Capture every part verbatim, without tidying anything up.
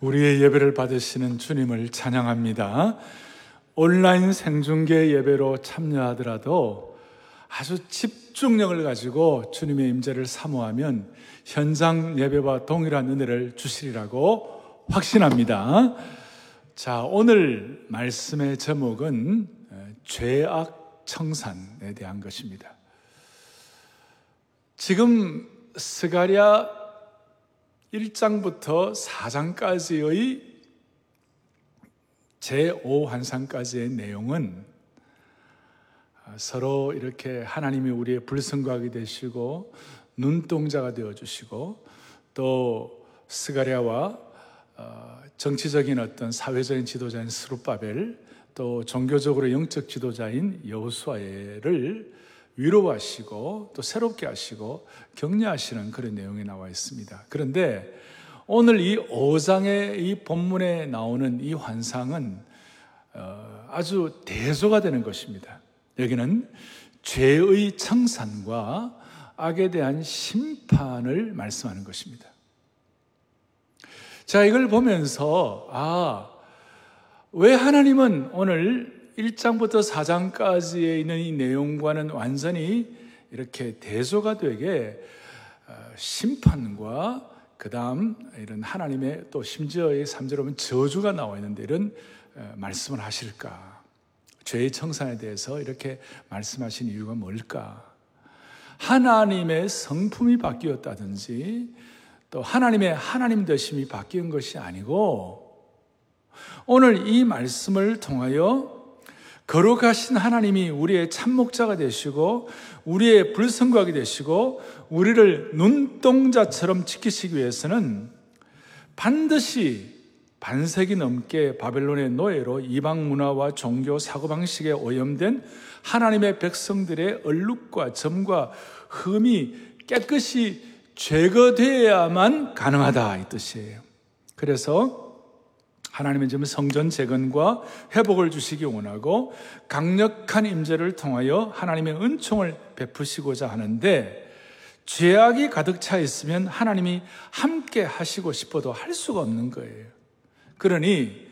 우리의 예배를 받으시는 주님을 찬양합니다. 온라인 생중계 예배로 참여하더라도 아주 집중력을 가지고 주님의 임재를 사모하면 현장 예배와 동일한 은혜를 주시리라고 확신합니다. 자, 오늘 말씀의 제목은 죄악 청산에 대한 것입니다. 지금 스가랴 일 장부터 사 장까지의 제오 환상까지의 내용은 서로 이렇게 하나님이 우리의 불성각이 되시고 눈동자가 되어주시고, 또 스가랴와 정치적인 어떤 사회적인 지도자인 스룹바벨, 또 종교적으로 영적 지도자인 여호수아를 위로하시고 또 새롭게 하시고 격려하시는 그런 내용이 나와 있습니다. 그런데 오늘 이 오 장의 이 본문에 나오는 이 환상은 아주 대조가 되는 것입니다. 여기는 죄의 청산과 악에 대한 심판을 말씀하는 것입니다. 자, 이걸 보면서 아, 왜 하나님은 오늘 일 장부터 사 장까지에 있는 이 내용과는 완전히 이렇게 대조가 되게 심판과 그 다음 이런 하나님의, 또 심지어의 삼 절로 보면 저주가 나와 있는데 이런 말씀을 하실까? 죄의 청산에 대해서 이렇게 말씀하신 이유가 뭘까? 하나님의 성품이 바뀌었다든지, 또 하나님의 하나님 되심이 바뀐 것이 아니고, 오늘 이 말씀을 통하여 거룩하신 하나님이 우리의 참목자가 되시고 우리의 불성각이 되시고 우리를 눈동자처럼 지키시기 위해서는 반드시 반세기 넘게 바벨론의 노예로 이방 문화와 종교 사고방식에 오염된 하나님의 백성들의 얼룩과 점과 흠이 깨끗이 제거되어야만 가능하다, 이 뜻이에요. 그래서 하나님은 지금 성전 재건과 회복을 주시기 원하고 강력한 임재를 통하여 하나님의 은총을 베푸시고자 하는데, 죄악이 가득 차 있으면 하나님이 함께 하시고 싶어도 할 수가 없는 거예요. 그러니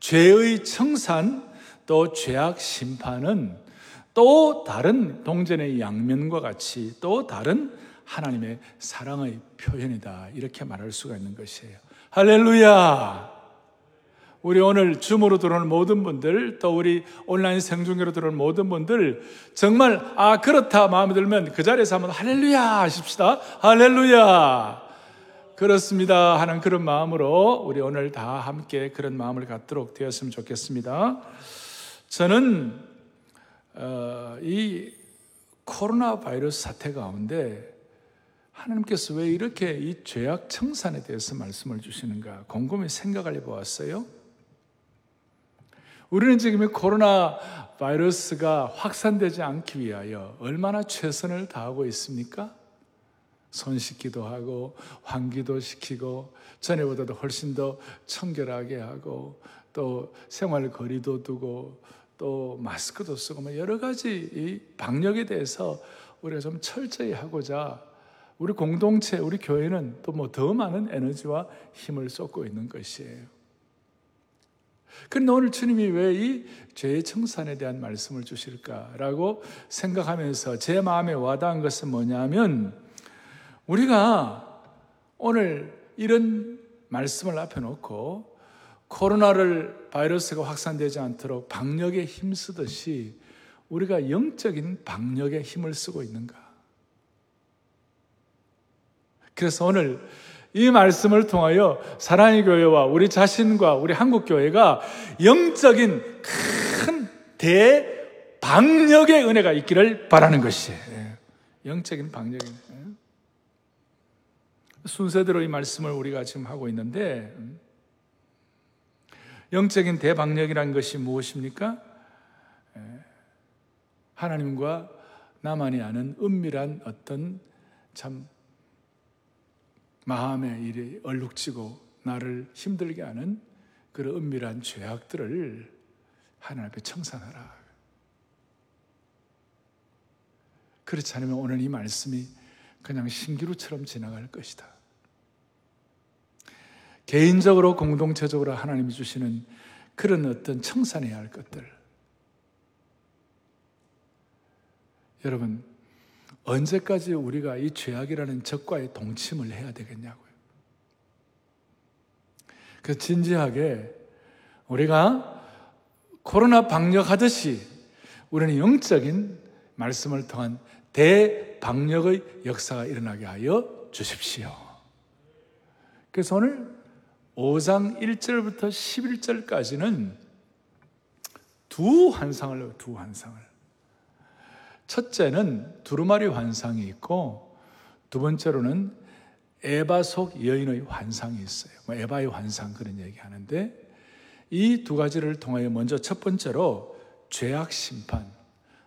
죄의 청산, 또 죄악 심판은 또 다른 동전의 양면과 같이 또 다른 하나님의 사랑의 표현이다, 이렇게 말할 수가 있는 것이에요. 할렐루야! 우리 오늘 줌으로 들어오는 모든 분들, 또 우리 온라인 생중계로 들어오는 모든 분들, 정말 아 그렇다 마음에 들면 그 자리에서 한번 할렐루야 하십시다. 할렐루야, 그렇습니다 하는 그런 마음으로 우리 오늘 다 함께 그런 마음을 갖도록 되었으면 좋겠습니다. 저는 어, 이 코로나 바이러스 사태 가운데 하나님께서 왜 이렇게 이 죄악 청산에 대해서 말씀을 주시는가 곰곰이 생각을 해보았어요. 우리는 지금 이 코로나 바이러스가 확산되지 않기 위하여 얼마나 최선을 다하고 있습니까? 손 씻기도 하고 환기도 시키고 전에보다도 훨씬 더 청결하게 하고, 또 생활 거리도 두고, 또 마스크도 쓰고, 여러 가지 이 방역에 대해서 우리가 좀 철저히 하고자 우리 공동체, 우리 교회는 또 뭐 더 많은 에너지와 힘을 쏟고 있는 것이에요. 그런데 오늘 주님이 왜 이 죄의 청산에 대한 말씀을 주실까라고 생각하면서 제 마음에 와닿은 것은 뭐냐면, 우리가 오늘 이런 말씀을 앞에 놓고 코로나를, 바이러스가 확산되지 않도록 방역에 힘쓰듯이 우리가 영적인 방역에 힘을 쓰고 있는가? 그래서 오늘 이 말씀을 통하여 사랑의 교회와 우리 자신과 우리 한국교회가 영적인 큰 대방역의 은혜가 있기를 바라는 것이에요. 영적인 방역의 은혜. 순서대로 이 말씀을 우리가 지금 하고 있는데, 영적인 대방역이라는 것이 무엇입니까? 하나님과 나만이 아는 은밀한 어떤 참 마음의 일이 얼룩지고 나를 힘들게 하는 그런 은밀한 죄악들을 하나님 앞에 청산하라. 그렇지 않으면 오늘 이 말씀이 그냥 신기루처럼 지나갈 것이다. 개인적으로 공동체적으로 하나님이 주시는 그런 어떤 청산해야 할 것들. 여러분, 언제까지 우리가 이 죄악이라는 적과의 동침을 해야 되겠냐고요. 그래서 진지하게 우리가 코로나 방역하듯이 우리는 영적인 말씀을 통한 대방역의 역사가 일어나게 하여 주십시오. 그래서 오늘 오 장 일 절부터 십일 절까지는 두 환상을, 두 환상을. 첫째는 두루마리 환상이 있고, 두 번째로는 에바 속 여인의 환상이 있어요. 에바의 환상 그런 얘기 하는데, 이 두 가지를 통하여 먼저 첫 번째로 죄악 심판,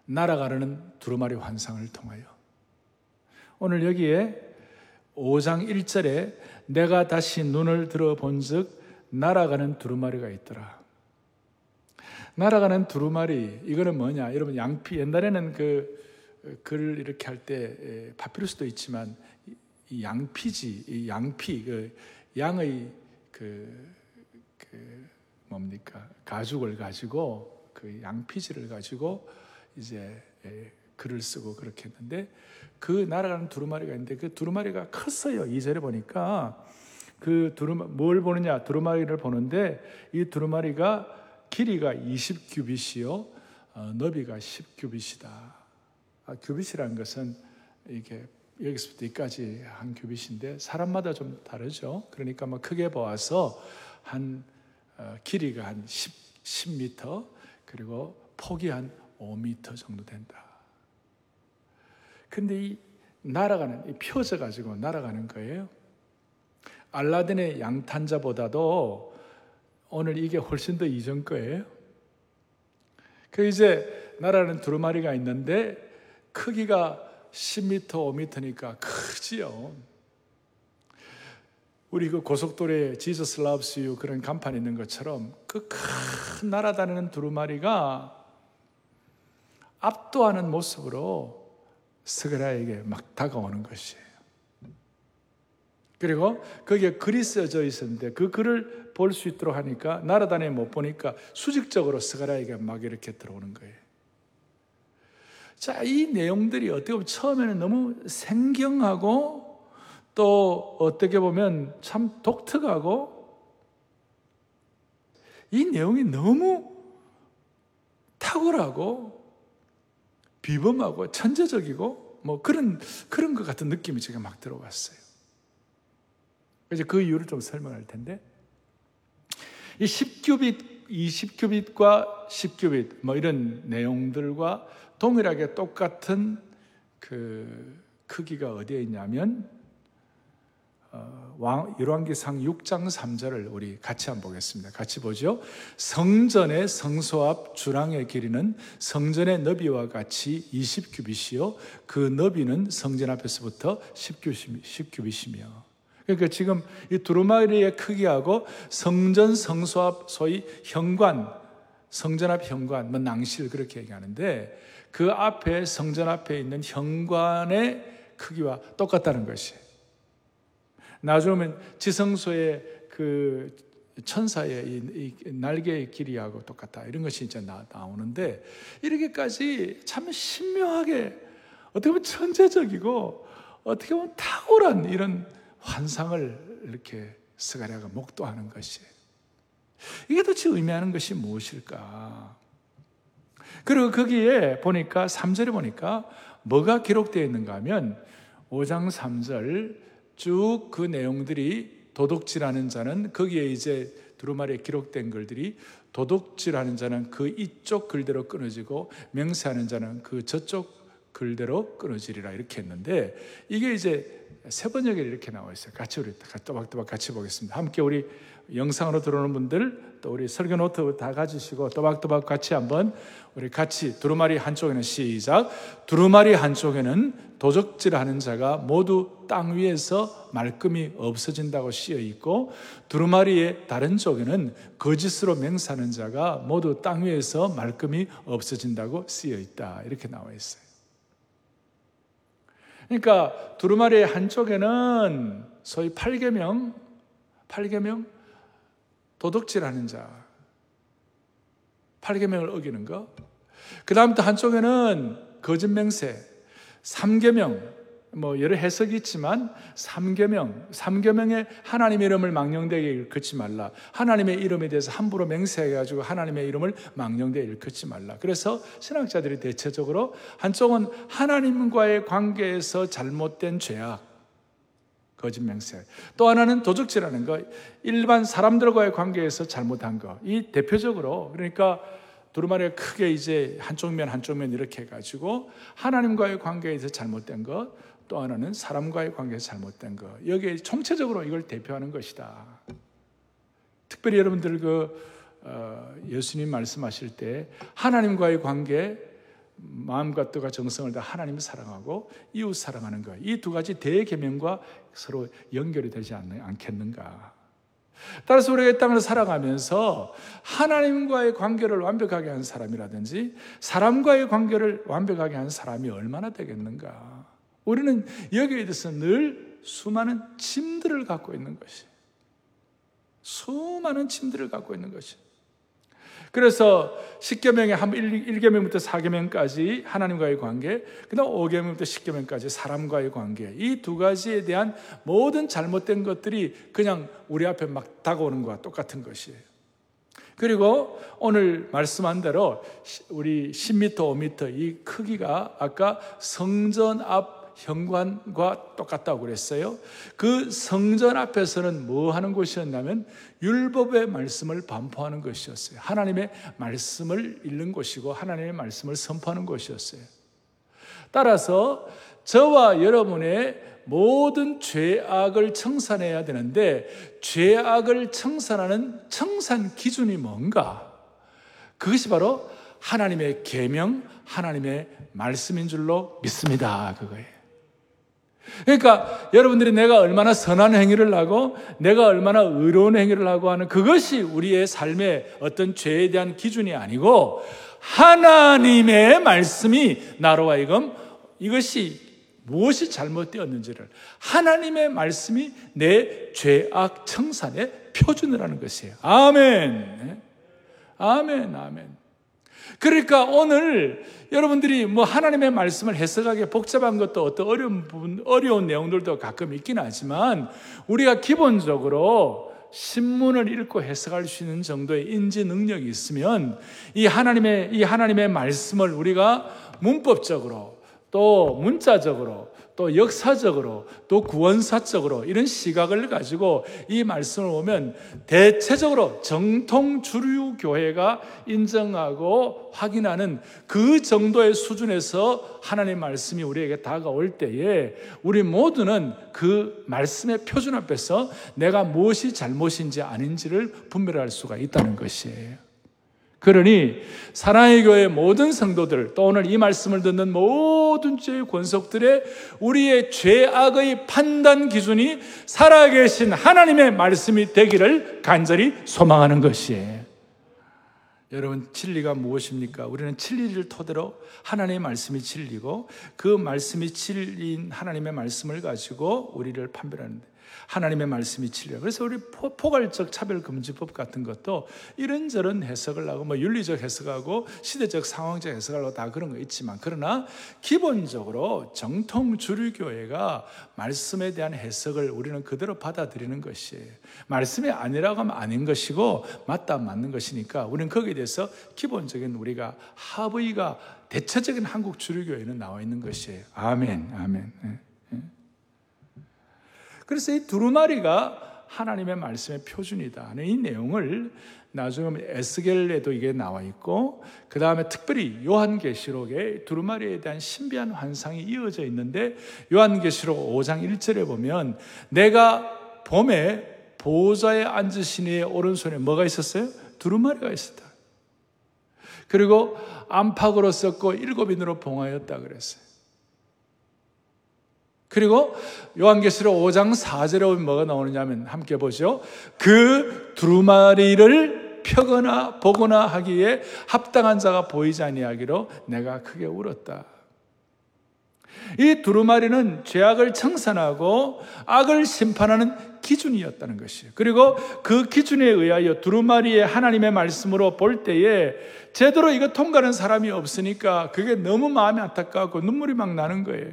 날아가려는 두루마리 환상을 통하여 오늘 여기에 오 장 일 절에 내가 다시 눈을 들어본 즉 날아가는 두루마리가 있더라. 날아가는 두루마리, 이거는 뭐냐? 여러분, 양피, 옛날에는 그 글 이렇게 할 때 파피루스도 있지만 이 양피지, 이 양피, 그 양의 그, 그 뭡니까? 가죽을 가지고, 그 양피지를 가지고 이제 글을 쓰고 그렇게 했는데, 그 날아가는 두루마리가 있는데 그 두루마리가 컸어요. 이 절에 보니까 그 두루마, 뭘 보느냐? 두루마리를 보는데 이 두루마리가 길이가 이십 규빗이요, 어, 너비가 십 규빗이다. 아, 규빗이라는 것은 이게 여기서부터 여기까지 한 규빗인데 사람마다 좀 다르죠. 그러니까 뭐 크게 보아서 한 어, 길이가 한 십 미터, 그리고 폭이 한 오 미터 정도 된다. 근데 이 날아가는 이 펴져 가지고 날아가는 거예요. 알라딘의 양탄자보다도 오늘 이게 훨씬 더 이전 거예요. 그 이제 날아가는 두루마리가 있는데 크기가 십 미터, 오 미터니까 크지요. 우리 그 고속도로에 Jesus loves you 그런 간판이 있는 것처럼 그 큰 날아다니는 두루마리가 압도하는 모습으로 스가랴에게 막 다가오는 것이에요. 그리고 거기에 글이 써져 있었는데 그 글을 볼 수 있도록 하니까, 날아다니 못 보니까 수직적으로 스가랴에게 막 이렇게 들어오는 거예요. 자, 이 내용들이 어떻게 보면 처음에는 너무 생경하고 또 어떻게 보면 참 독특하고 이 내용이 너무 탁월하고 비범하고 천재적이고 뭐 그런, 그런 것 같은 느낌이 제가 막 들어왔어요. 그래서 그 이유를 좀 설명할 텐데, 이 십 규빗, 이십 규빗과 십 규빗, 뭐 이런 내용들과 동일하게 똑같은 그 크기가 어디에 있냐면, 어, 왕, 열왕기상 육 장 삼 절을 우리 같이 한번 보겠습니다. 같이 보죠. 성전의 성소 앞 주랑의 길이는 성전의 너비와 같이 이십 규빗이요. 그 너비는 성전 앞에서부터 십 규빗이며, 그러니까 지금 이 두루마리의 크기하고 성전 성소 앞 소위 현관, 성전 앞 현관, 뭐 낭실 그렇게 얘기하는데 그 앞에 성전 앞에 있는 현관의 크기와 똑같다는 것이. 나중에 보면 지성소의 그 천사의 이, 이 날개의 길이하고 똑같다. 이런 것이 진짜 나, 나오는데 이렇게까지 참 신묘하게 어떻게 보면 천재적이고 어떻게 보면 탁월한 이런 환상을 이렇게 스가랴가 목도하는 것이에요. 이게 도대체 의미하는 것이 무엇일까? 그리고 거기에 보니까 삼 절에 보니까 뭐가 기록되어 있는가 하면 오 장 삼 절 쭉 그 내용들이, 도둑질하는 자는, 거기에 이제 두루마리에 기록된 글들이 도둑질하는 자는 그 이쪽 글대로 끊어지고 맹세하는 자는 그 저쪽 글대로 끊어지리라 이렇게 했는데, 이게 이제 세 번역에 이렇게 나와 있어요. 같이 우리 또박또박 같이 보겠습니다. 함께 우리 영상으로 들어오는 분들, 또 우리 설교 노트 다 가지시고 또박또박 같이 한번 우리 같이. 두루마리 한쪽에는, 시작. 두루마리 한쪽에는 도적질하는 자가 모두 땅 위에서 말끔히 없어진다고 씌어 있고, 두루마리의 다른 쪽에는 거짓으로 맹세하는 자가 모두 땅 위에서 말끔히 없어진다고 쓰여 있다. 이렇게 나와 있어요. 그러니까 두루마리의 한쪽에는 소위 팔계명, 팔계명, 도둑질하는 자, 팔 계명을 어기는 것. 그 다음 또 한쪽에는 거짓맹세, 삼 계명, 뭐 여러 해석이 있지만 삼 계명, 삼 계명에 하나님의 이름을 망령되게 일컫지 말라. 하나님의 이름에 대해서 함부로 맹세해가지고 하나님의 이름을 망령되게 일컫지 말라. 그래서 신학자들이 대체적으로 한쪽은 하나님과의 관계에서 잘못된 죄악, 거짓맹세, 또 하나는 도둑질하는 것, 일반 사람들과의 관계에서 잘못한 것. 이 대표적으로, 그러니까 두루마리가 크게 이제 한쪽 면 한쪽 면 이렇게 해가지고 하나님과의 관계에서 잘못된 것, 또 하나는 사람과의 관계에서 잘못된 것, 여기에 총체적으로 이걸 대표하는 것이다. 특별히 여러분들 그 어, 예수님 말씀하실 때 하나님과의 관계, 마음과 뜻과 정성을 다 하나님을 사랑하고 이웃 사랑하는 것, 이 두 가지 대계명과 서로 연결이 되지 않겠는가. 따라서 우리가 이 땅을 살아가면서 하나님과의 관계를 완벽하게 한 사람이라든지 사람과의 관계를 완벽하게 한 사람이 얼마나 되겠는가. 우리는 여기에 대해서 늘 수많은 짐들을 갖고 있는 것이, 수많은 짐들을 갖고 있는 것이. 그래서 십 계명에 일 계명부터 사 계명까지 하나님과의 관계, 그 다음 오 계명부터 십 계명까지 사람과의 관계, 이 두 가지에 대한 모든 잘못된 것들이 그냥 우리 앞에 막 다가오는 것과 똑같은 것이에요. 그리고 오늘 말씀한 대로 우리 십 미터, 오 미터 이 크기가 아까 성전 앞 현관과 똑같다고 그랬어요. 그 성전 앞에서는 뭐 하는 곳이었냐면 율법의 말씀을 반포하는 것이었어요. 하나님의 말씀을 읽는 곳이고 하나님의 말씀을 선포하는 곳이었어요. 따라서 저와 여러분의 모든 죄악을 청산해야 되는데, 죄악을 청산하는 청산 기준이 뭔가? 그것이 바로 하나님의 계명, 하나님의 말씀인 줄로 믿습니다. 그거예요. 그러니까 여러분들이 내가 얼마나 선한 행위를 하고 내가 얼마나 의로운 행위를 하고 하는, 그것이 우리의 삶의 어떤 죄에 대한 기준이 아니고 하나님의 말씀이 나로 하여금 이것이 무엇이 잘못되었는지를, 하나님의 말씀이 내 죄악 청산의 표준이라는 것이에요. 아멘, 아멘, 아멘. 그러니까 오늘 여러분들이 뭐 하나님의 말씀을 해석하기에 복잡한 것도 어떤 어려운 부분, 어려운 내용들도 가끔 있긴 하지만 우리가 기본적으로 신문을 읽고 해석할 수 있는 정도의 인지 능력이 있으면 이 하나님의, 이 하나님의 말씀을 우리가 문법적으로, 또 문자적으로, 또 역사적으로, 또 구원사적으로 이런 시각을 가지고 이 말씀을 보면 대체적으로 정통 주류 교회가 인정하고 확인하는 그 정도의 수준에서 하나님의 말씀이 우리에게 다가올 때에 우리 모두는 그 말씀의 표준 앞에서 내가 무엇이 잘못인지 아닌지를 분별할 수가 있다는 것이에요. 그러니 사랑의 교회 모든 성도들, 또 오늘 이 말씀을 듣는 모든 죄의 권속들의 우리의 죄악의 판단 기준이 살아계신 하나님의 말씀이 되기를 간절히 소망하는 것이에요. 여러분, 진리가 무엇입니까? 우리는 진리를 토대로 하나님의 말씀이 진리고 그 말씀이 진리인 하나님의 말씀을 가지고 우리를 판별하는데, 하나님의 말씀이 진리라. 그래서 우리 포괄적 차별금지법 같은 것도 이런저런 해석을 하고 뭐 윤리적 해석하고 시대적 상황적 해석하고 다 그런 거 있지만, 그러나 기본적으로 정통 주류교회가 말씀에 대한 해석을 우리는 그대로 받아들이는 것이에요. 말씀이 아니라고 하면 아닌 것이고 맞다 맞는 것이니까 우리는 거기에 대해서 기본적인 우리가 합의가 대체적인 한국 주류교회는 나와 있는 것이에요. 아멘, 아멘. 그래서 이 두루마리가 하나님의 말씀의 표준이다. 이 내용을 나중에 에스겔에도 이게 나와 있고, 그 다음에 특별히 요한계시록에 두루마리에 대한 신비한 환상이 이어져 있는데, 요한계시록 오 장 일 절에 보면 내가 봄에 보호자에 앉으신 이의 오른손에 뭐가 있었어요? 두루마리가 있었다. 그리고 안팎으로 썼고 일곱 인으로 봉하였다 그랬어요. 그리고 요한계시록 오 장 사 절에 보면 뭐가 나오느냐면, 함께 보죠. 그 두루마리를 펴거나 보거나 하기에 합당한 자가 보이지 아니하기로 내가 크게 울었다. 이 두루마리는 죄악을 청산하고 악을 심판하는 기준이었다는 것이에요. 그리고 그 기준에 의하여 두루마리의 하나님의 말씀으로 볼 때에 제대로 이거 통과하는 사람이 없으니까 그게 너무 마음이 안타까웠고 눈물이 막 나는 거예요.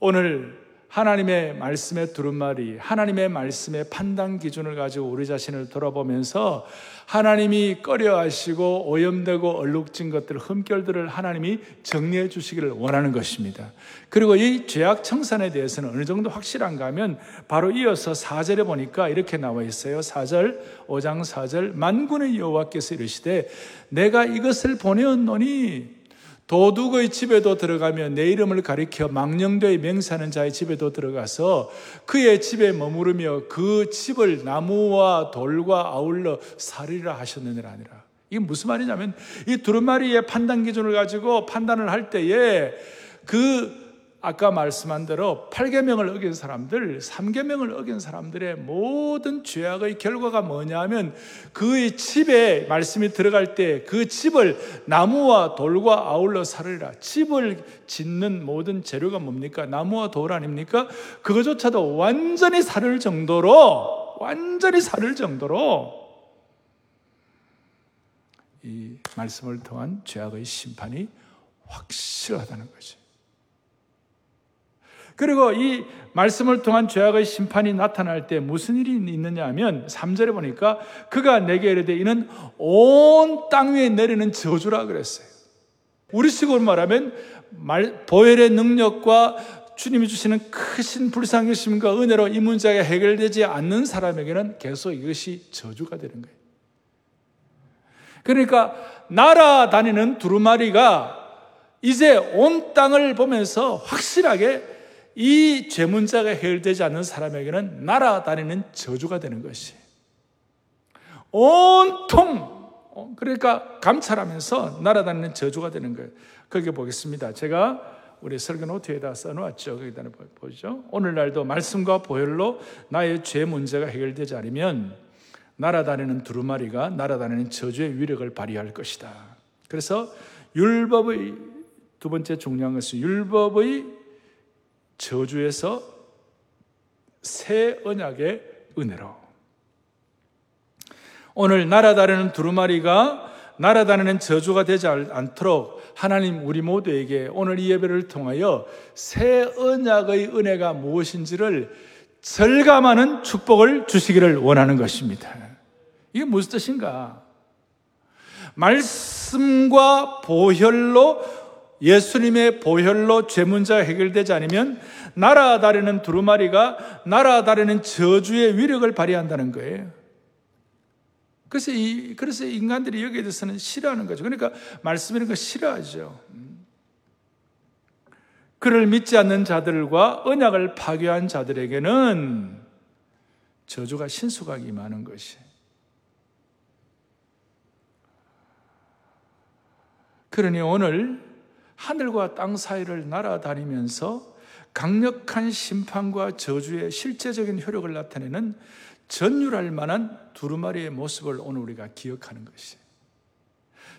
오늘 하나님의 말씀의 두루마리, 하나님의 말씀의 판단 기준을 가지고 우리 자신을 돌아보면서 하나님이 꺼려하시고 오염되고 얼룩진 것들, 흠결들을 하나님이 정리해 주시기를 원하는 것입니다. 그리고 이 죄악 청산에 대해서는 어느 정도 확실한가 하면 바로 이어서 사 절에 보니까 이렇게 나와 있어요. 사 절, 오 장 사 절, 만군의 여호와께서 이르시되 내가 이것을 보내었노니 도둑의 집에도 들어가며 내 이름을 가리켜 망령되이 맹세하는 자의 집에도 들어가서 그의 집에 머무르며 그 집을 나무와 돌과 아울러 살리라 하셨느니라 하니라. 이게 무슨 말이냐면 이 두루마리의 판단 기준을 가지고 판단을 할 때에 그 아까 말씀한 대로 팔 계명을 어긴 사람들, 삼 계명을 어긴 사람들의 모든 죄악의 결과가 뭐냐 하면 그의 집에 말씀이 들어갈 때 그 집을 나무와 돌과 아울러 살으라. 집을 짓는 모든 재료가 뭡니까? 나무와 돌 아닙니까? 그것조차도 완전히 살을 정도로, 완전히 살을 정도로 이 말씀을 통한 죄악의 심판이 확실하다는 거죠. 그리고 이 말씀을 통한 죄악의 심판이 나타날 때 무슨 일이 있느냐 하면 삼 절에 보니까 그가 내게 이르되 이는 온 땅 위에 내리는 저주라 그랬어요. 우리식으로 말하면 말, 보혈의 능력과 주님이 주시는 크신 불쌍히심과 은혜로 이 문제가 해결되지 않는 사람에게는 계속 이것이 저주가 되는 거예요. 그러니까 날아다니는 두루마리가 이제 온 땅을 보면서 확실하게 이 죄 문제가 해결되지 않는 사람에게는 날아다니는 저주가 되는 것이 온통 그러니까 감찰하면서 날아다니는 저주가 되는 거예요. 거기에 보겠습니다. 제가 우리 설교 노트에다 써놓았죠. 거기다 보죠. 오늘날도 말씀과 보혈로 나의 죄 문제가 해결되지 않으면 날아다니는 두루마리가 날아다니는 저주의 위력을 발휘할 것이다. 그래서 율법의 두 번째 중요한 것은 율법의 저주에서 새 언약의 은혜로. 오늘 날아다니는 두루마리가 날아다니는 저주가 되지 않도록 하나님 우리 모두에게 오늘 이 예배를 통하여 새 언약의 은혜가 무엇인지를 절감하는 축복을 주시기를 원하는 것입니다. 이게 무슨 뜻인가? 말씀과 보혈로 예수님의 보혈로 죄 문제가 해결되지 않으면 날아다니는 두루마리가 날아다니는 저주의 위력을 발휘한다는 거예요. 그래서, 이, 그래서 인간들이 여기에 대해서는 싫어하는 거죠. 그러니까 말씀이라는 거 싫어하죠. 그를 믿지 않는 자들과 언약을 파괴한 자들에게는 저주가 신수가 임하는 것이. 그러니 오늘 하늘과 땅 사이를 날아다니면서 강력한 심판과 저주의 실제적인 효력을 나타내는 전율할 만한 두루마리의 모습을 오늘 우리가 기억하는 것이에요.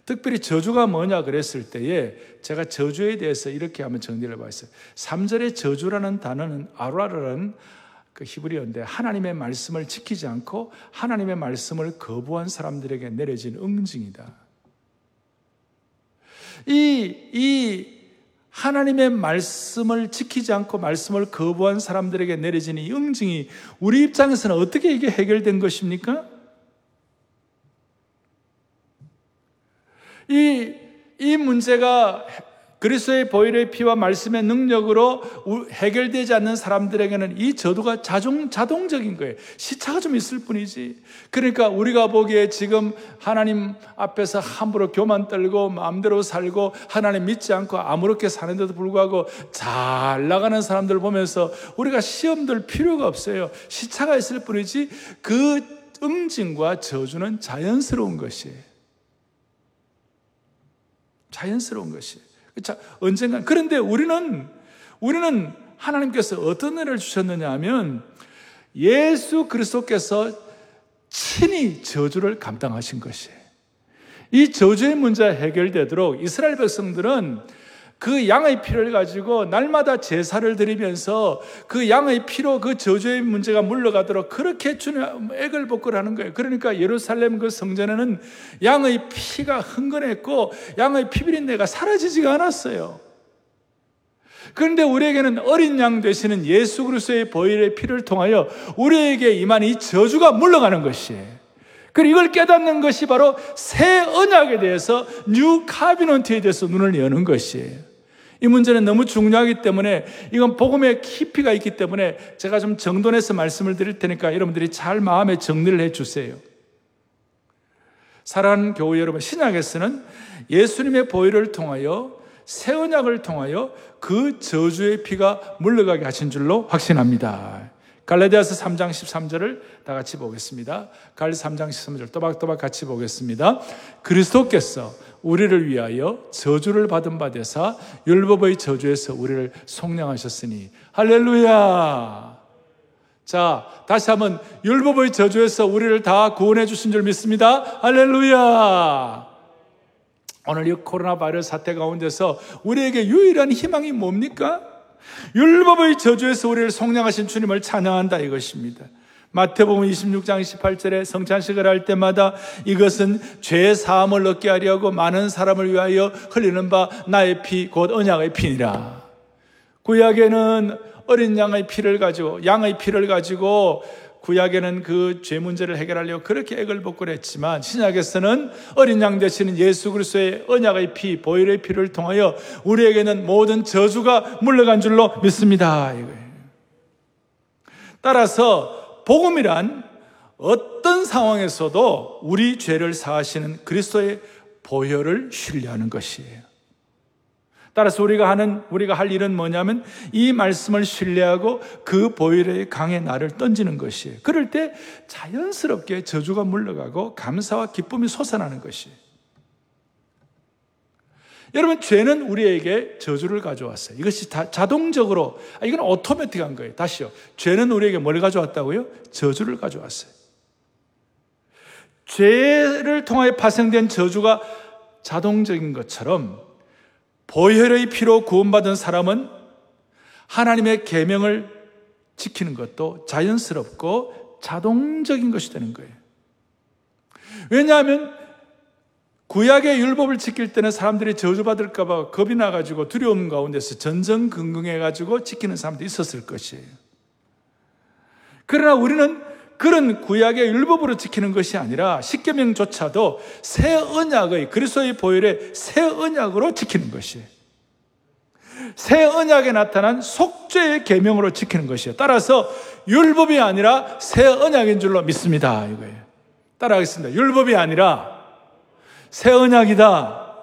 특별히 저주가 뭐냐 그랬을 때에 제가 저주에 대해서 이렇게 한번 정리를 해봤어요. 삼 절의 저주라는 단어는 아루라라는 그 히브리어인데 하나님의 말씀을 지키지 않고 하나님의 말씀을 거부한 사람들에게 내려진 응징이다. 이, 이 하나님의 말씀을 지키지 않고 말씀을 거부한 사람들에게 내려진 이 응징이 우리 입장에서는 어떻게 이게 해결된 것입니까? 이, 이 문제가 그리스도의 보혈의 피와 말씀의 능력으로 해결되지 않는 사람들에게는 이 저주가 자동, 자동적인 거예요. 시차가 좀 있을 뿐이지. 그러니까 우리가 보기에 지금 하나님 앞에서 함부로 교만 떨고 마음대로 살고 하나님 믿지 않고 아무렇게 사는데도 불구하고 잘 나가는 사람들 보면서 우리가 시험될 필요가 없어요. 시차가 있을 뿐이지 그 응징과 저주는 자연스러운 것이에요. 자연스러운 것이에요. 자, 언젠가. 그런데 우리는, 우리는 하나님께서 어떤 은혜를 주셨느냐 하면 예수 그리스도께서 친히 저주를 감당하신 것이에요. 이 저주의 문제가 해결되도록 이스라엘 백성들은 그 양의 피를 가지고 날마다 제사를 드리면서 그 양의 피로 그 저주의 문제가 물러가도록 그렇게 주는 애걸복걸하는 거예요. 그러니까 예루살렘 그 성전에는 양의 피가 흥건했고 양의 피비린내가 사라지지가 않았어요. 그런데 우리에게는 어린 양 되시는 예수 그리스도의 보혈의 피를 통하여 우리에게 임한 이 저주가 물러가는 것이에요. 그리고 이걸 깨닫는 것이 바로 새 언약에 대해서 뉴 카비넌트에 대해서 눈을 여는 것이에요. 이 문제는 너무 중요하기 때문에 이건 복음의 깊이가 있기 때문에 제가 좀 정돈해서 말씀을 드릴 테니까 여러분들이 잘 마음에 정리를 해주세요. 사랑하는 교우 여러분, 신약에서는 예수님의 보혈을 통하여 새 언약을 통하여 그 저주의 피가 물러가게 하신 줄로 확신합니다. 갈라디아서 삼 장 십삼 절을 다 같이 보겠습니다. 갈라디아서 삼 장 십삼 절 또박또박 같이 보겠습니다. 그리스도께서 우리를 위하여 저주를 받은 바 되사 율법의 저주에서 우리를 속량하셨으니. 할렐루야. 자, 다시 한번 율법의 저주에서 우리를 다 구원해 주신 줄 믿습니다. 할렐루야. 오늘 이 코로나 바이러스 사태 가운데서 우리에게 유일한 희망이 뭡니까? 율법의 저주에서 우리를 속량하신 주님을 찬양한다 이것입니다. 마태복음 이십육 장 이십팔 절에 성찬식을 할 때마다 이것은 죄의 사함을 얻게 하려고 많은 사람을 위하여 흘리는 바 나의 피 곧 언약의 피니라. 구약에는 어린 양의 피를 가지고 양의 피를 가지고 구약에는 그 죄 문제를 해결하려고 그렇게 애걸복걸했지만 신약에서는 어린 양 되시는 예수 그리스도의 언약의 피, 보혈의 피를 통하여 우리에게는 모든 저주가 물러간 줄로 믿습니다. 따라서 복음이란 어떤 상황에서도 우리 죄를 사하시는 그리스도의 보혈을 신뢰하는 것이에요. 따라서 우리가 하는, 우리가 할 일은 뭐냐면 이 말씀을 신뢰하고 그 보혈의 강에 나를 던지는 것이에요. 그럴 때 자연스럽게 저주가 물러가고 감사와 기쁨이 솟아나는 것이에요. 여러분, 죄는 우리에게 저주를 가져왔어요. 이것이 다 자동적으로, 아, 이건 오토매틱한 거예요. 다시요. 죄는 우리에게 뭘 가져왔다고요? 저주를 가져왔어요. 죄를 통하여 파생된 저주가 자동적인 것처럼 보혈의 피로 구원받은 사람은 하나님의 계명을 지키는 것도 자연스럽고 자동적인 것이 되는 거예요. 왜냐하면 구약의 율법을 지킬 때는 사람들이 저주받을까 봐 겁이 나가지고 두려움 가운데서 전전긍긍해가지고 지키는 사람도 있었을 것이에요. 그러나 우리는 그런 구약의 율법으로 지키는 것이 아니라 십계명조차도 새 언약의 그리스도의 보혈의 새 언약으로 지키는 것이에요. 새 언약에 나타난 속죄의 계명으로 지키는 것이에요. 따라서 율법이 아니라 새 언약인 줄로 믿습니다. 이거예요. 따라하겠습니다. 율법이 아니라 새 언약이다.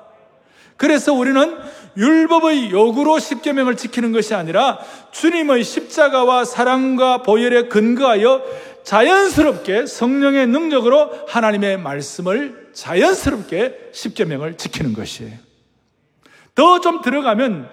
그래서 우리는 율법의 요구로 십계명을 지키는 것이 아니라 주님의 십자가와 사랑과 보혈에 근거하여 자연스럽게 성령의 능력으로 하나님의 말씀을 자연스럽게 십계명을 지키는 것이에요. 더 좀 들어가면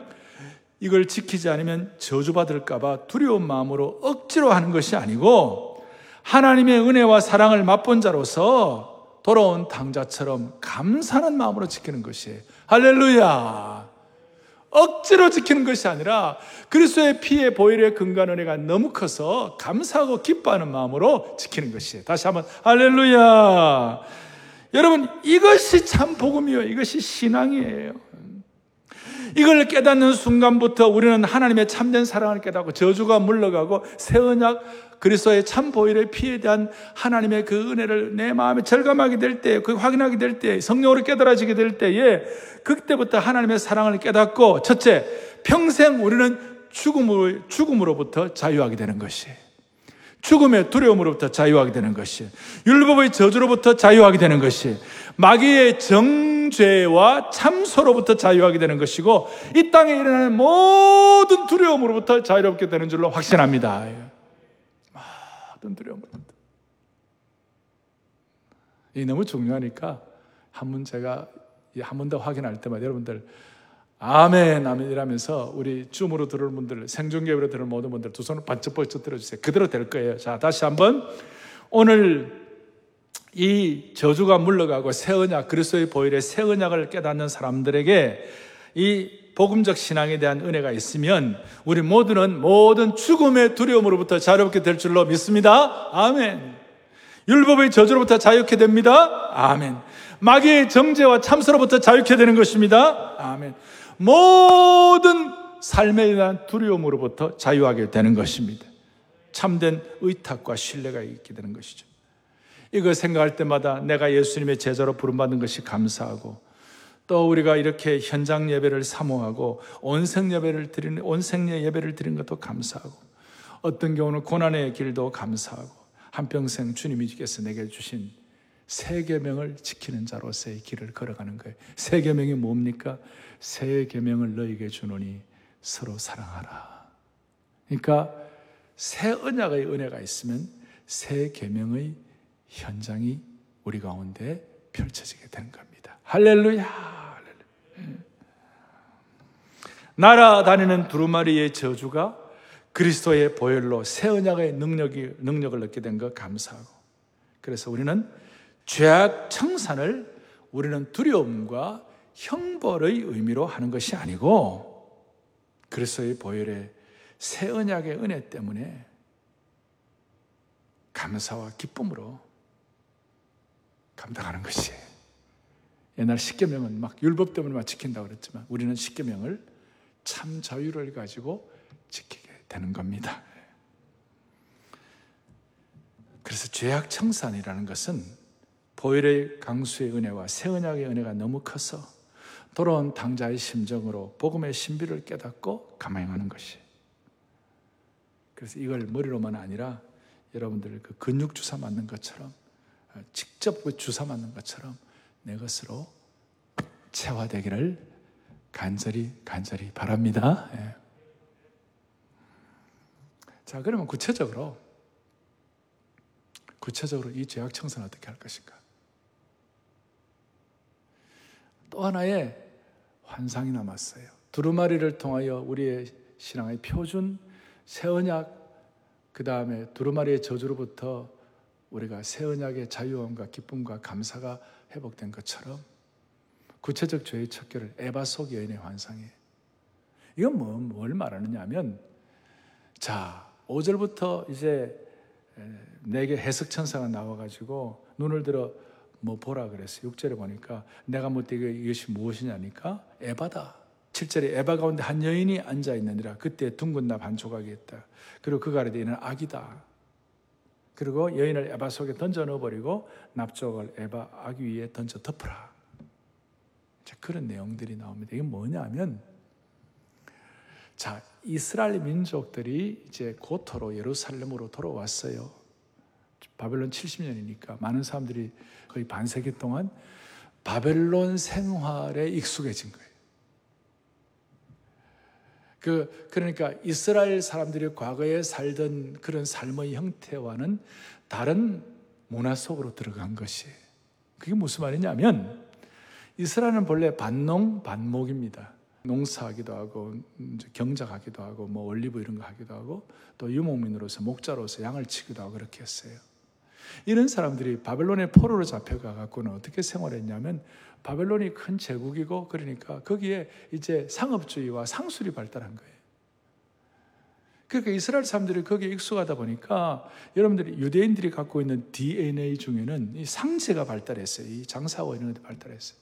이걸 지키지 않으면 저주받을까 봐 두려운 마음으로 억지로 하는 것이 아니고 하나님의 은혜와 사랑을 맛본 자로서 돌아온 당자처럼 감사하는 마음으로 지키는 것이에요. 할렐루야. 억지로 지키는 것이 아니라 그리스도의 피의 보혈의 근간 은혜가 너무 커서 감사하고 기뻐하는 마음으로 지키는 것이에요. 다시 한번 할렐루야. 여러분, 이것이 참 복음이에요. 이것이 신앙이에요. 이걸 깨닫는 순간부터 우리는 하나님의 참된 사랑을 깨닫고 저주가 물러가고 새 언약 그리스도의 참 보혈의 피에 대한 하나님의 그 은혜를 내 마음에 절감하게 될 때, 그 확인하게 될 때, 성령으로 깨달아지게 될 때에 그때부터 하나님의 사랑을 깨닫고 첫째, 평생 우리는 죽음으로, 죽음으로부터 자유하게 되는 것이에요. 죽음의 두려움으로부터 자유하게 되는 것이에요. 율법의 저주로부터 자유하게 되는 것이에요. 마귀의 정죄와 참소로부터 자유하게 되는 것이고 이 땅에 일어나는 모든 두려움으로부터 자유롭게 되는 줄로 확신합니다. 모든 두려움으로부터. 이게 너무 중요하니까 한 번 제가 한 번 더 확인할 때마다 여러분들 아멘, 아멘 이라면서 우리 줌으로 들을 분들, 생중계로 들을 모든 분들 두 손을 번쩍번쩍 들어주세요. 그대로 될 거예요. 자, 다시 한번 오늘 이 저주가 물러가고 새 언약, 그리스도의 보혈의 새 언약을 깨닫는 사람들에게 이 복음적 신앙에 대한 은혜가 있으면 우리 모두는 모든 죽음의 두려움으로부터 자유롭게 될 줄로 믿습니다. 아멘. 율법의 저주로부터 자유케 됩니다. 아멘. 마귀의 정죄와 참소로부터 자유케 되는 것입니다. 아멘. 모든 삶에 대한 두려움으로부터 자유하게 되는 것입니다. 참된 의탁과 신뢰가 있게 되는 것이죠. 이거 생각할 때마다 내가 예수님의 제자로 부름받는 것이 감사하고, 또 우리가 이렇게 현장 예배를 사모하고 온생 예배를 드리는, 온생 예배를 드린 것도 감사하고, 어떤 경우는 고난의 길도 감사하고, 한평생 주님께서 내게 주신 새 계명을 지키는 자로서의 길을 걸어가는 거예요. 새 계명이 뭡니까? 새 계명을 너에게 주노니 서로 사랑하라. 그러니까 새 언약의 은혜가 있으면 새 계명의 현장이 우리 가운데 펼쳐지게 되는 겁니다. 할렐루야, 할렐루야. 날아다니는 두루마리의 저주가 그리스도의 보혈로 새 언약의 능력이, 능력을 얻게 된 것 감사하고, 그래서 우리는 죄악 청산을 우리는 두려움과 형벌의 의미로 하는 것이 아니고 그리스도의 보혈의 새 언약의 은혜 때문에 감사와 기쁨으로 감당하는 것이에요. 옛날 십계명은 막 율법 때문에 막 지킨다고 그랬지만 우리는 십계명을 참 자유를 가지고 지키게 되는 겁니다. 그래서 죄악 청산이라는 것은 보혈의 강수의 은혜와 새 언약의 은혜가 너무 커서 돌아온 당자의 심정으로 복음의 신비를 깨닫고 감행하는 것이에요. 그래서 이걸 머리로만 아니라 여러분들 그 근육 주사 맞는 것처럼, 직접 그 주사 맞는 것처럼 내 것으로 체화되기를 간절히 간절히 바랍니다. 예. 자, 그러면 구체적으로 구체적으로 이 죄악 청산을 어떻게 할 것인가? 또 하나의 환상이 남았어요. 두루마리를 통하여 우리의 신앙의 표준, 새 언약, 그 다음에 두루마리의 저주로부터 우리가 새 언약의 자유함과 기쁨과 감사가 회복된 것처럼 구체적 죄의 척결을 에바 속 여인의 환상이에요. 이건 뭐, 뭘 말하느냐 하면, 자, 오 절부터 이제 내게 해석천사가 나와가지고 눈을 들어 뭐 보라 그랬어요. 육 절에 보니까 내가 못되게 이것이 무엇이냐니까 에바다. 칠 절에 에바 가운데 한 여인이 앉아있느니라. 그때 둥근 납 한 조각이 있다. 그리고 그가 아래에 있는 아기다. 그리고 여인을 에바 속에 던져 넣어버리고 납조각을 에바 아기 위에 던져 덮으라. 자, 그런 내용들이 나옵니다. 이게 뭐냐면, 자, 이스라엘 민족들이 이제 고토로 예루살렘으로 돌아왔어요. 바벨론 칠십 년이니까 많은 사람들이 거의 반세기 동안 바벨론 생활에 익숙해진 거예요. 그, 그러니까 이스라엘 사람들이 과거에 살던 그런 삶의 형태와는 다른 문화 속으로 들어간 것이. 그게 무슨 말이냐면, 이스라엘은 본래 반농, 반목입니다. 농사하기도 하고, 경작하기도 하고, 뭐 올리브 이런 거 하기도 하고, 또 유목민으로서, 목자로서 양을 치기도 하고 그렇게 했어요. 이런 사람들이 바벨론의 포로로 잡혀가갖고는 어떻게 생활했냐면, 바벨론이 큰 제국이고, 그러니까 거기에 이제 상업주의와 상술이 발달한 거예요. 그러니까 이스라엘 사람들이 거기에 익숙하다 보니까, 여러분들이 유대인들이 갖고 있는 디엔에이 중에는 이 상제가 발달했어요. 이 장사와 이런 것도 발달했어요.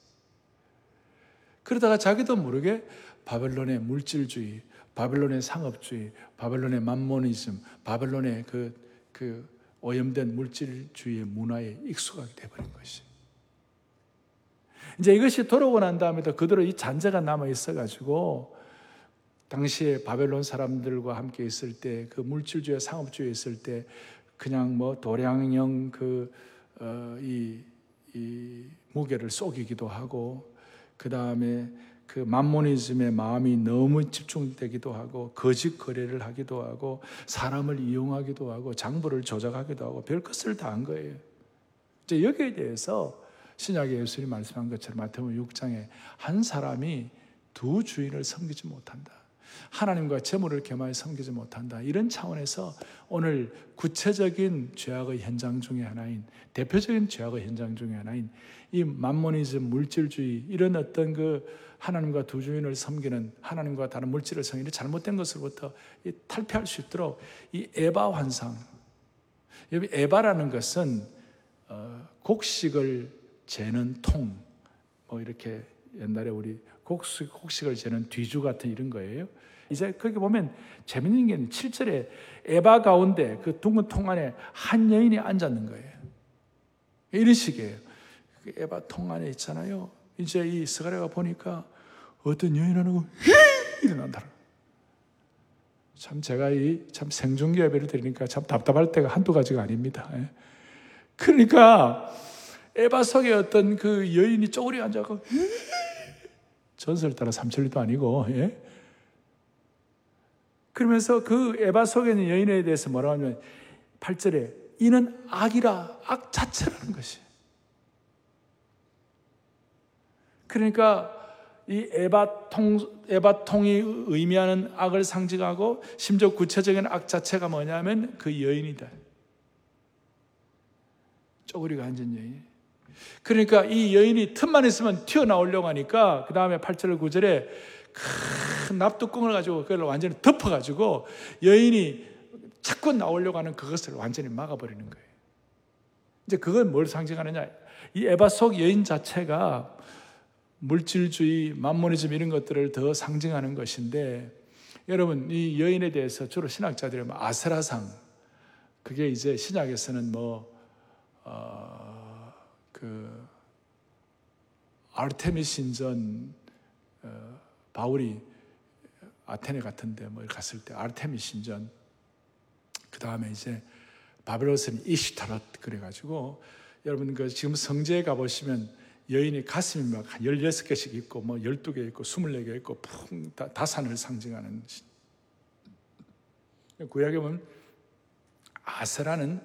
그러다가 자기도 모르게 바벨론의 물질주의, 바벨론의 상업주의, 바벨론의 만모니즘, 바벨론의 그, 그 오염된 물질주의의 문화에 익숙하게 되어버린 것이. 이제 이것이 돌아오고 난 다음에도 그대로 이 잔재가 남아있어가지고, 당시에 바벨론 사람들과 함께 있을 때, 그 물질주의와 상업주의에 있을 때, 그냥 뭐 도량형 그, 어, 이, 이 무게를 속이기도 하고, 그 다음에 그 만모니즘의 마음이 너무 집중되기도 하고, 거짓 거래를 하기도 하고, 사람을 이용하기도 하고, 장부를 조작하기도 하고, 별것을 다 한 거예요. 이제 여기에 대해서 신약의 예수님이 말씀한 것처럼 마태복음 육 장에 한 사람이 두 주인을 섬기지 못한다. 하나님과 재물을 겸하여 섬기지 못한다. 이런 차원에서 오늘 구체적인 죄악의 현장 중에 하나인, 대표적인 죄악의 현장 중에 하나인 이 만모니즘, 물질주의, 이런 어떤 그 하나님과 두 주인을 섬기는, 하나님과 다른 물질을 섬기는 잘못된 것으로부터 탈피할 수 있도록 이 에바 환상, 여기 에바라는 것은 곡식을 재는 통, 뭐 이렇게 옛날에 우리 곡식, 곡식을 재는 뒤주 같은 이런 거예요. 이제 거기 보면 재밌는 게 칠 절에 에바 가운데 그 둥근 통 안에 한 여인이 앉았는 거예요. 이런 식이에요. 그 에바 통 안에 있잖아요. 이제 이 스가랴가 보니까 어떤 여인 하나가 휘! 일어난다. 참 제가 이 참 생중계 예배를 드리니까 참 답답할 때가 한두 가지가 아닙니다. 그러니까 에바 속에 어떤 그 여인이 쪼그려 앉아서 전설에 따라 삼천리도 아니고, 예? 그러면서 그 에바 속에 있는 여인에 대해서 뭐라고 하면 팔 절에 이는 악이라, 악 자체라는 것이. 그러니까 이 에바통, 에바통이 의미하는 악을 상징하고 심지어 구체적인 악 자체가 뭐냐면 그 여인이다. 쪼그리고 앉은 여인. 그러니까 이 여인이 틈만 있으면 튀어나오려고 하니까 그 다음에 팔 절 구 절에 큰 납뚜껑을 가지고 그걸 완전히 덮어가지고 여인이 자꾸 나오려고 하는 그것을 완전히 막아버리는 거예요. 이제 그걸 뭘 상징하느냐. 이 에바 속 여인 자체가 물질주의, 만모니즘 이런 것들을 더 상징하는 것인데, 여러분 이 여인에 대해서 주로 신학자들이 아세라상, 그게 이제 신약에서는 뭐 어, 그 아르테미 신전, 어, 바울이 아테네 같은데 뭐 갔을 때 아르테미 신전, 그 다음에 이제 바벨론은 이슈타롯 그래가지고 여러분 그 지금 성지에 가보시면 여인이 가슴이 막 열여섯 개씩 있고, 뭐 열두 개 있고, 스물네 개 있고, 풍, 다, 다산을 상징하는. 구약에 보면 아세라는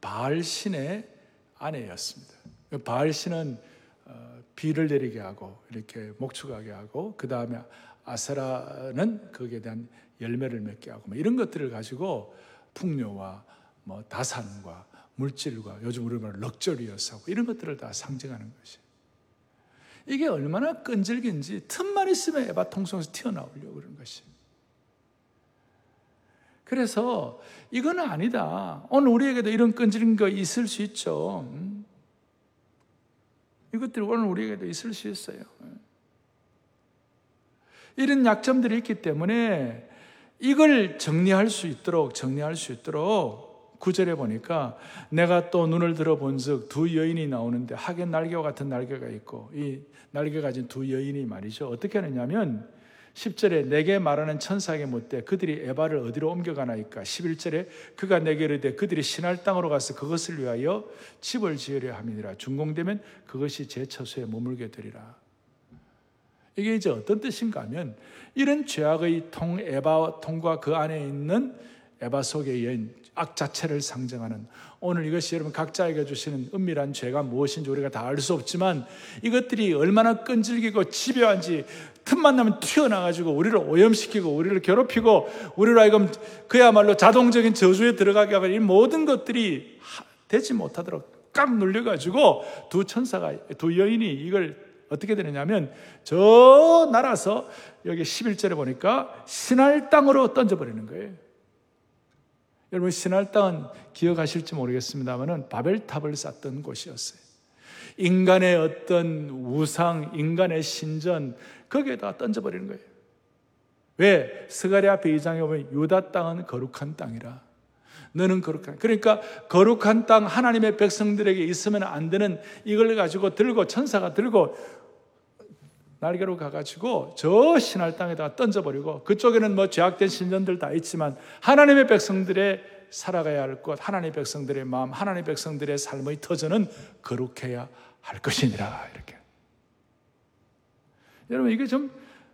바알 신의 아내였습니다. 바알 신은 비를 내리게 하고, 이렇게 목축하게 하고, 그 다음에 아세라는 거기에 대한 열매를 맺게 하고, 뭐 이런 것들을 가지고 풍요와 뭐 다산과 물질과 요즘 우리 말로 럭저리어스 하고, 이런 것들을 다 상징하는 것이에요. 이게 얼마나 끈질긴지 틈만 있으면 에바 통성에서 튀어나오려고 그런 것이. 그래서 이건 아니다. 오늘 우리에게도 이런 끈질긴 거 있을 수 있죠. 이것들이 오늘 우리에게도 있을 수 있어요. 이런 약점들이 있기 때문에 이걸 정리할 수 있도록, 정리할 수 있도록 구 절에 보니까 내가 또 눈을 들어본 즉 두 여인이 나오는데 하겐 날개와 같은 날개가 있고, 이 날개 가진 두 여인이 말이죠. 어떻게 하느냐면 십 절에 내게 말하는 천사에게 묻되 그들이 에바를 어디로 옮겨가나이까. 십일 절에 그가 내게 이르되 그들이 신할 땅으로 가서 그것을 위하여 집을 지으려 함이니라. 준공되면 그것이 제 처소에 머물게 되리라. 이게 이제 어떤 뜻인가 하면 이런 죄악의 통, 에바 통과 그 안에 있는 에바 속의 여인, 악 자체를 상징하는, 오늘 이것이 여러분 각자에게 주시는 은밀한 죄가 무엇인지 우리가 다 알 수 없지만 이것들이 얼마나 끈질기고 집요한지 틈만 나면 튀어나가지고 우리를 오염시키고 우리를 괴롭히고 우리로 하여금 그야말로 자동적인 저주에 들어가게 하고, 이 모든 것들이 되지 못하도록 꽉 눌려가지고 두 천사가, 두 여인이 이걸 어떻게 되느냐면 저 날아서 여기 십일 절에 보니까 신할 땅으로 던져버리는 거예요. 여러분 신할 땅은 기억하실지 모르겠습니다만은 바벨탑을 쌓던 곳이었어요. 인간의 어떤 우상, 인간의 신전, 거기에다 던져버리는 거예요. 왜? 스가랴 이 장에 보면 유다 땅은 거룩한 땅이라. 너는 거룩한, 그러니까 거룩한 땅, 하나님의 백성들에게 있으면 안 되는 이걸 가지고 들고, 천사가 들고 날개로 가가지고 저 신할 땅에다가 던져버리고, 그쪽에는 뭐 죄악된 신전들 다 있지만 하나님의 백성들의 살아가야 할 것, 하나님의 백성들의 마음, 하나님의 백성들의 삶의 터전은 거룩해야 할 것이니라. 이렇게. 여러분 이게 좀,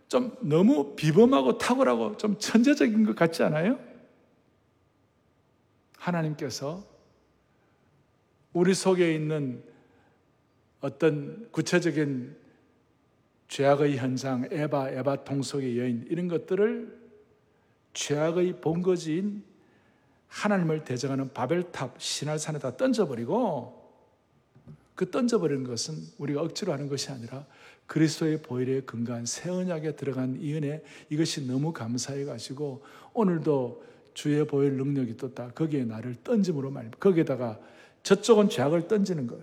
좀 너무 비범하고 탁월하고 좀 천재적인 것 같지 않아요? 하나님께서 우리 속에 있는 어떤 구체적인 죄악의 현상, 에바, 에바 통속의 여인, 이런 것들을 죄악의 본거지인 하나님을 대적하는 바벨탑 신할산에다 던져버리고, 그 던져버리는 것은 우리가 억지로 하는 것이 아니라 그리스도의 보혈에 근거한 새 언약에 들어간 이 은혜, 이것이 너무 감사해가지고 오늘도 주의 보혈 능력이 떴다, 거기에 나를 던짐으로 말입니다. 거기에다가 저쪽은 죄악을 던지는 것,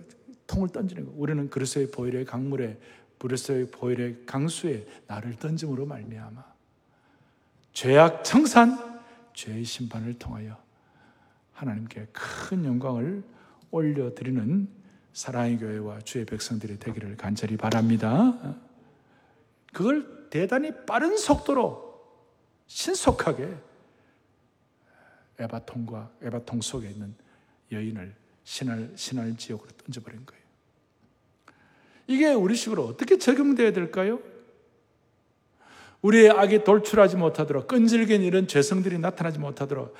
통을 던지는 것, 우리는 그리스도의 보혈의 강물에, 그리스도의 보혈의 강수에 나를 던짐으로 말미암아 죄악 청산, 죄의 심판을 통하여 하나님께 큰 영광을 올려드리는 사랑의 교회와 주의 백성들이 되기를 간절히 바랍니다. 그걸 대단히 빠른 속도로 신속하게 에바통과 에바통 속에 있는 여인을 신할, 신할 지역으로 던져버린 거예요. 이게 우리 식으로 어떻게 적용되어야 될까요? 우리의 악이 돌출하지 못하도록, 끈질긴 이런 죄성들이 나타나지 못하도록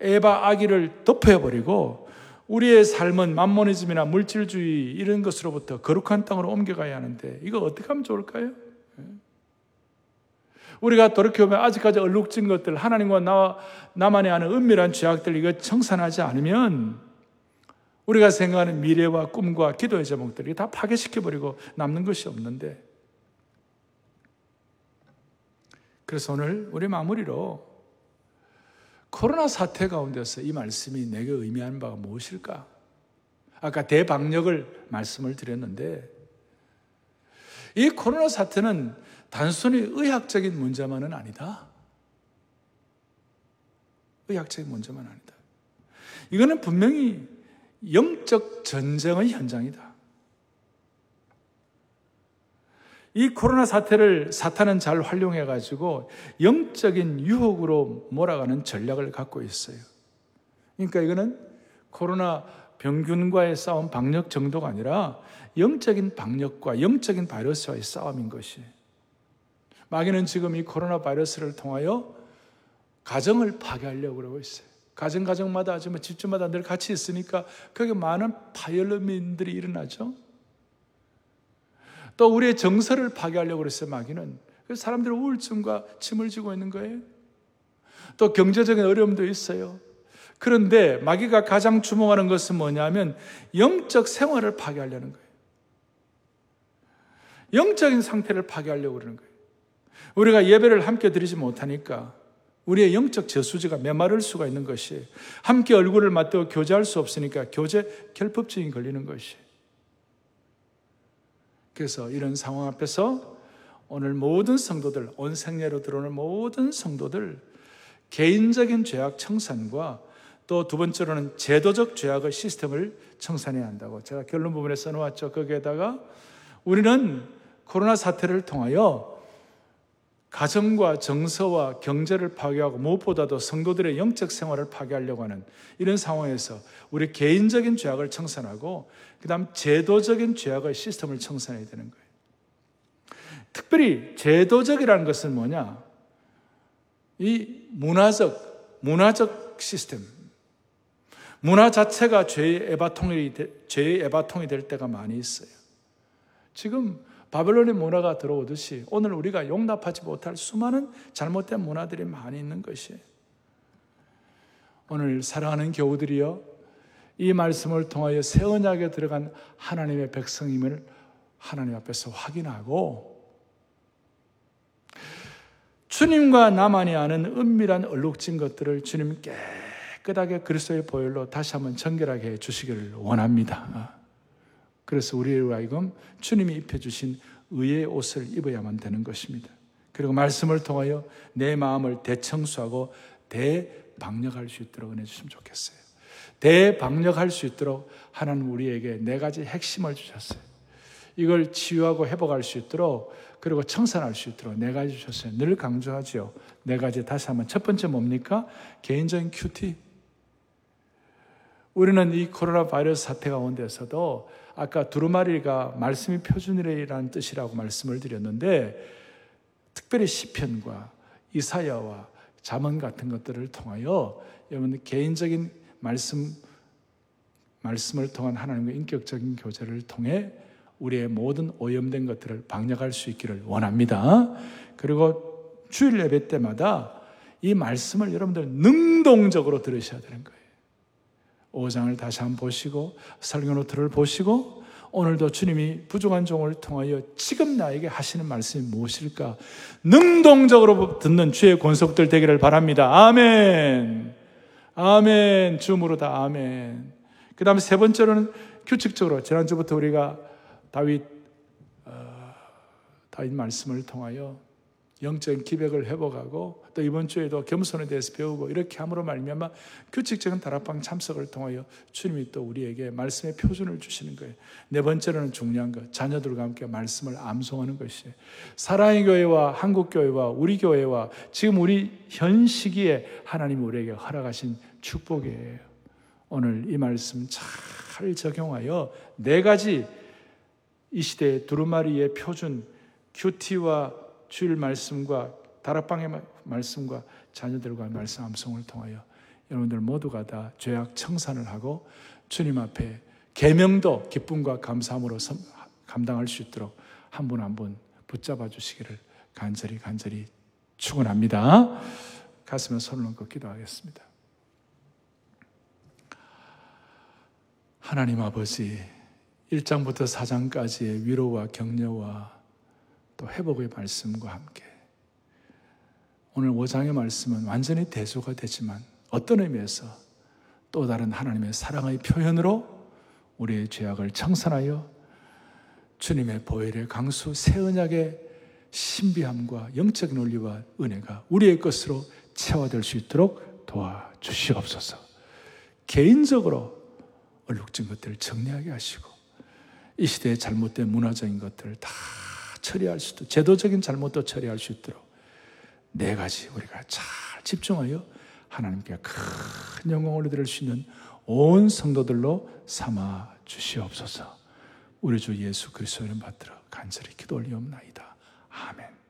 에바 아기를 덮어버리고 우리의 삶은 만모니즘이나 물질주의 이런 것으로부터 거룩한 땅으로 옮겨가야 하는데, 이거 어떻게 하면 좋을까요? 우리가 돌이켜보면 아직까지 얼룩진 것들, 하나님과 나, 나만이 아는 은밀한 죄악들, 이거 청산하지 않으면 우리가 생각하는 미래와 꿈과 기도의 제목들이 다 파괴시켜버리고 남는 것이 없는데, 그래서 오늘 우리 마무리로 코로나 사태 가운데서 이 말씀이 내게 의미하는 바가 무엇일까? 아까 대방역을 말씀을 드렸는데, 이 코로나 사태는 단순히 의학적인 문제만은 아니다. 의학적인 문제만 아니다. 이거는 분명히 영적 전쟁의 현장이다. 이 코로나 사태를 사탄은 잘 활용해가지고 영적인 유혹으로 몰아가는 전략을 갖고 있어요. 그러니까 이거는 코로나 병균과의 싸움, 방역 정도가 아니라 영적인 방역과 영적인 바이러스와의 싸움인 것이. 마귀는 지금 이 코로나 바이러스를 통하여 가정을 파괴하려고 그러고 있어요. 가정 가정마다, 아주 집집마다 늘 같이 있으니까 거기 많은 파열음인들이 일어나죠. 또 우리의 정서를 파괴하려고 그랬어요, 마귀는. 그래서 사람들은 우울증과 침을 지고 있는 거예요. 또 경제적인 어려움도 있어요. 그런데 마귀가 가장 주목하는 것은 뭐냐면 영적 생활을 파괴하려는 거예요. 영적인 상태를 파괴하려고 그러는 거예요. 우리가 예배를 함께 드리지 못하니까 우리의 영적 저수지가 메마를 수가 있는 것이, 함께 얼굴을 맞대고 교제할 수 없으니까 교제 결핍증이 걸리는 것이. 그래서 이런 상황 앞에서 오늘 모든 성도들, 온 생애로 들어오는 모든 성도들, 개인적인 죄악 청산과 또 두 번째로는 제도적 죄악의 시스템을 청산해야 한다고 제가 결론 부분에 써놓았죠. 거기에다가 우리는 코로나 사태를 통하여 가정과 정서와 경제를 파괴하고 무엇보다도 성도들의 영적 생활을 파괴하려고 하는 이런 상황에서 우리 개인적인 죄악을 청산하고 그 다음 제도적인 죄악의 시스템을 청산해야 되는 거예요. 특별히 제도적이라는 것은 뭐냐? 이 문화적, 문화적 시스템. 문화 자체가 죄의 에바통이, 죄의 에바통이 될 때가 많이 있어요. 지금 바벨론의 문화가 들어오듯이 오늘 우리가 용납하지 못할 수많은 잘못된 문화들이 많이 있는 것이에요. 오늘 사랑하는 교우들이여, 이 말씀을 통하여 새 언약에 들어간 하나님의 백성임을 하나님 앞에서 확인하고, 주님과 나만이 아는 은밀한 얼룩진 것들을 주님 깨끗하게 그리스도의 보혈로 다시 한번 정결하게 해주시기를 원합니다. 그래서 우리로 하여금 주님이 입혀주신 의의 옷을 입어야만 되는 것입니다. 그리고 말씀을 통하여 내 마음을 대청소하고 대방역할 수 있도록 은혜 주시면 좋겠어요. 대방역할 수 있도록 하나님 우리에게 네 가지 핵심을 주셨어요. 이걸 치유하고 회복할 수 있도록, 그리고 청산할 수 있도록 네 가지 주셨어요. 늘 강조하죠. 네 가지 다시 한번. 첫 번째 뭡니까? 개인적인 큐티. 우리는 이 코로나 바이러스 사태 가운데서도 아까 두루마리가 말씀이 표준이라는 뜻이라고 말씀을 드렸는데, 특별히 시편과 이사야와 잠언 같은 것들을 통하여 여러분 개인적인 말씀, 말씀을 통한 하나님과의 인격적인 교제를 통해 우리의 모든 오염된 것들을 방역할 수 있기를 원합니다. 그리고 주일 예배 때마다 이 말씀을 여러분들 능동적으로 들으셔야 되는 거예요. 오 장을 다시 한번 보시고 설교 노트를 보시고 오늘도 주님이 부족한 종을 통하여 지금 나에게 하시는 말씀이 무엇일까 능동적으로 듣는 주의 권속들 되기를 바랍니다. 아멘. 아멘. 주음으로 다 아멘. 그 다음에 세 번째로는 규칙적으로 지난주부터 우리가 다윗 어, 다윗 말씀을 통하여 영적인 기백을 회복하고 또 이번 주에도 겸손에 대해서 배우고 이렇게 함으로 말미암아 규칙적인 다락방 참석을 통하여 주님이 또 우리에게 말씀의 표준을 주시는 거예요. 네 번째로는 중요한 것, 자녀들과 함께 말씀을 암송하는 것이에요. 사랑의 교회와 한국 교회와 우리 교회와 지금 우리 현 시기에 하나님이 우리에게 허락하신 축복이에요. 오늘 이 말씀 잘 적용하여 네 가지 이 시대의 두루마리의 표준 큐티와 주일 말씀과 다락방의 말씀과 자녀들과 말씀 암송을 통하여 여러분들 모두가 다 죄악 청산을 하고 주님 앞에 계명도 기쁨과 감사함으로 감당할 수 있도록 한 분 한 분 붙잡아 주시기를 간절히 간절히 축원합니다. 가슴에 손을 얹고 기도하겠습니다. 하나님 아버지, 일 장부터 사 장까지의 위로와 격려와 또 회복의 말씀과 함께 오늘 오 장의 말씀은 완전히 대조가 되지만 어떤 의미에서 또 다른 하나님의 사랑의 표현으로 우리의 죄악을 청산하여 주님의 보혈의 강수 새 언약의 신비함과 영적인 원리와 은혜가 우리의 것으로 채화될 수 있도록 도와주시옵소서. 개인적으로 얼룩진 것들을 정리하게 하시고 이 시대의 잘못된 문화적인 것들을 다 처리할 수도 제도적인 잘못도 처리할 수 있도록 네 가지 우리가 잘 집중하여 하나님께 큰 영광을 드릴 수 있는 온 성도들로 삼아 주시옵소서. 우리 주 예수 그리스도 이름 받들어 간절히 기도 올리옵나이다. 아멘.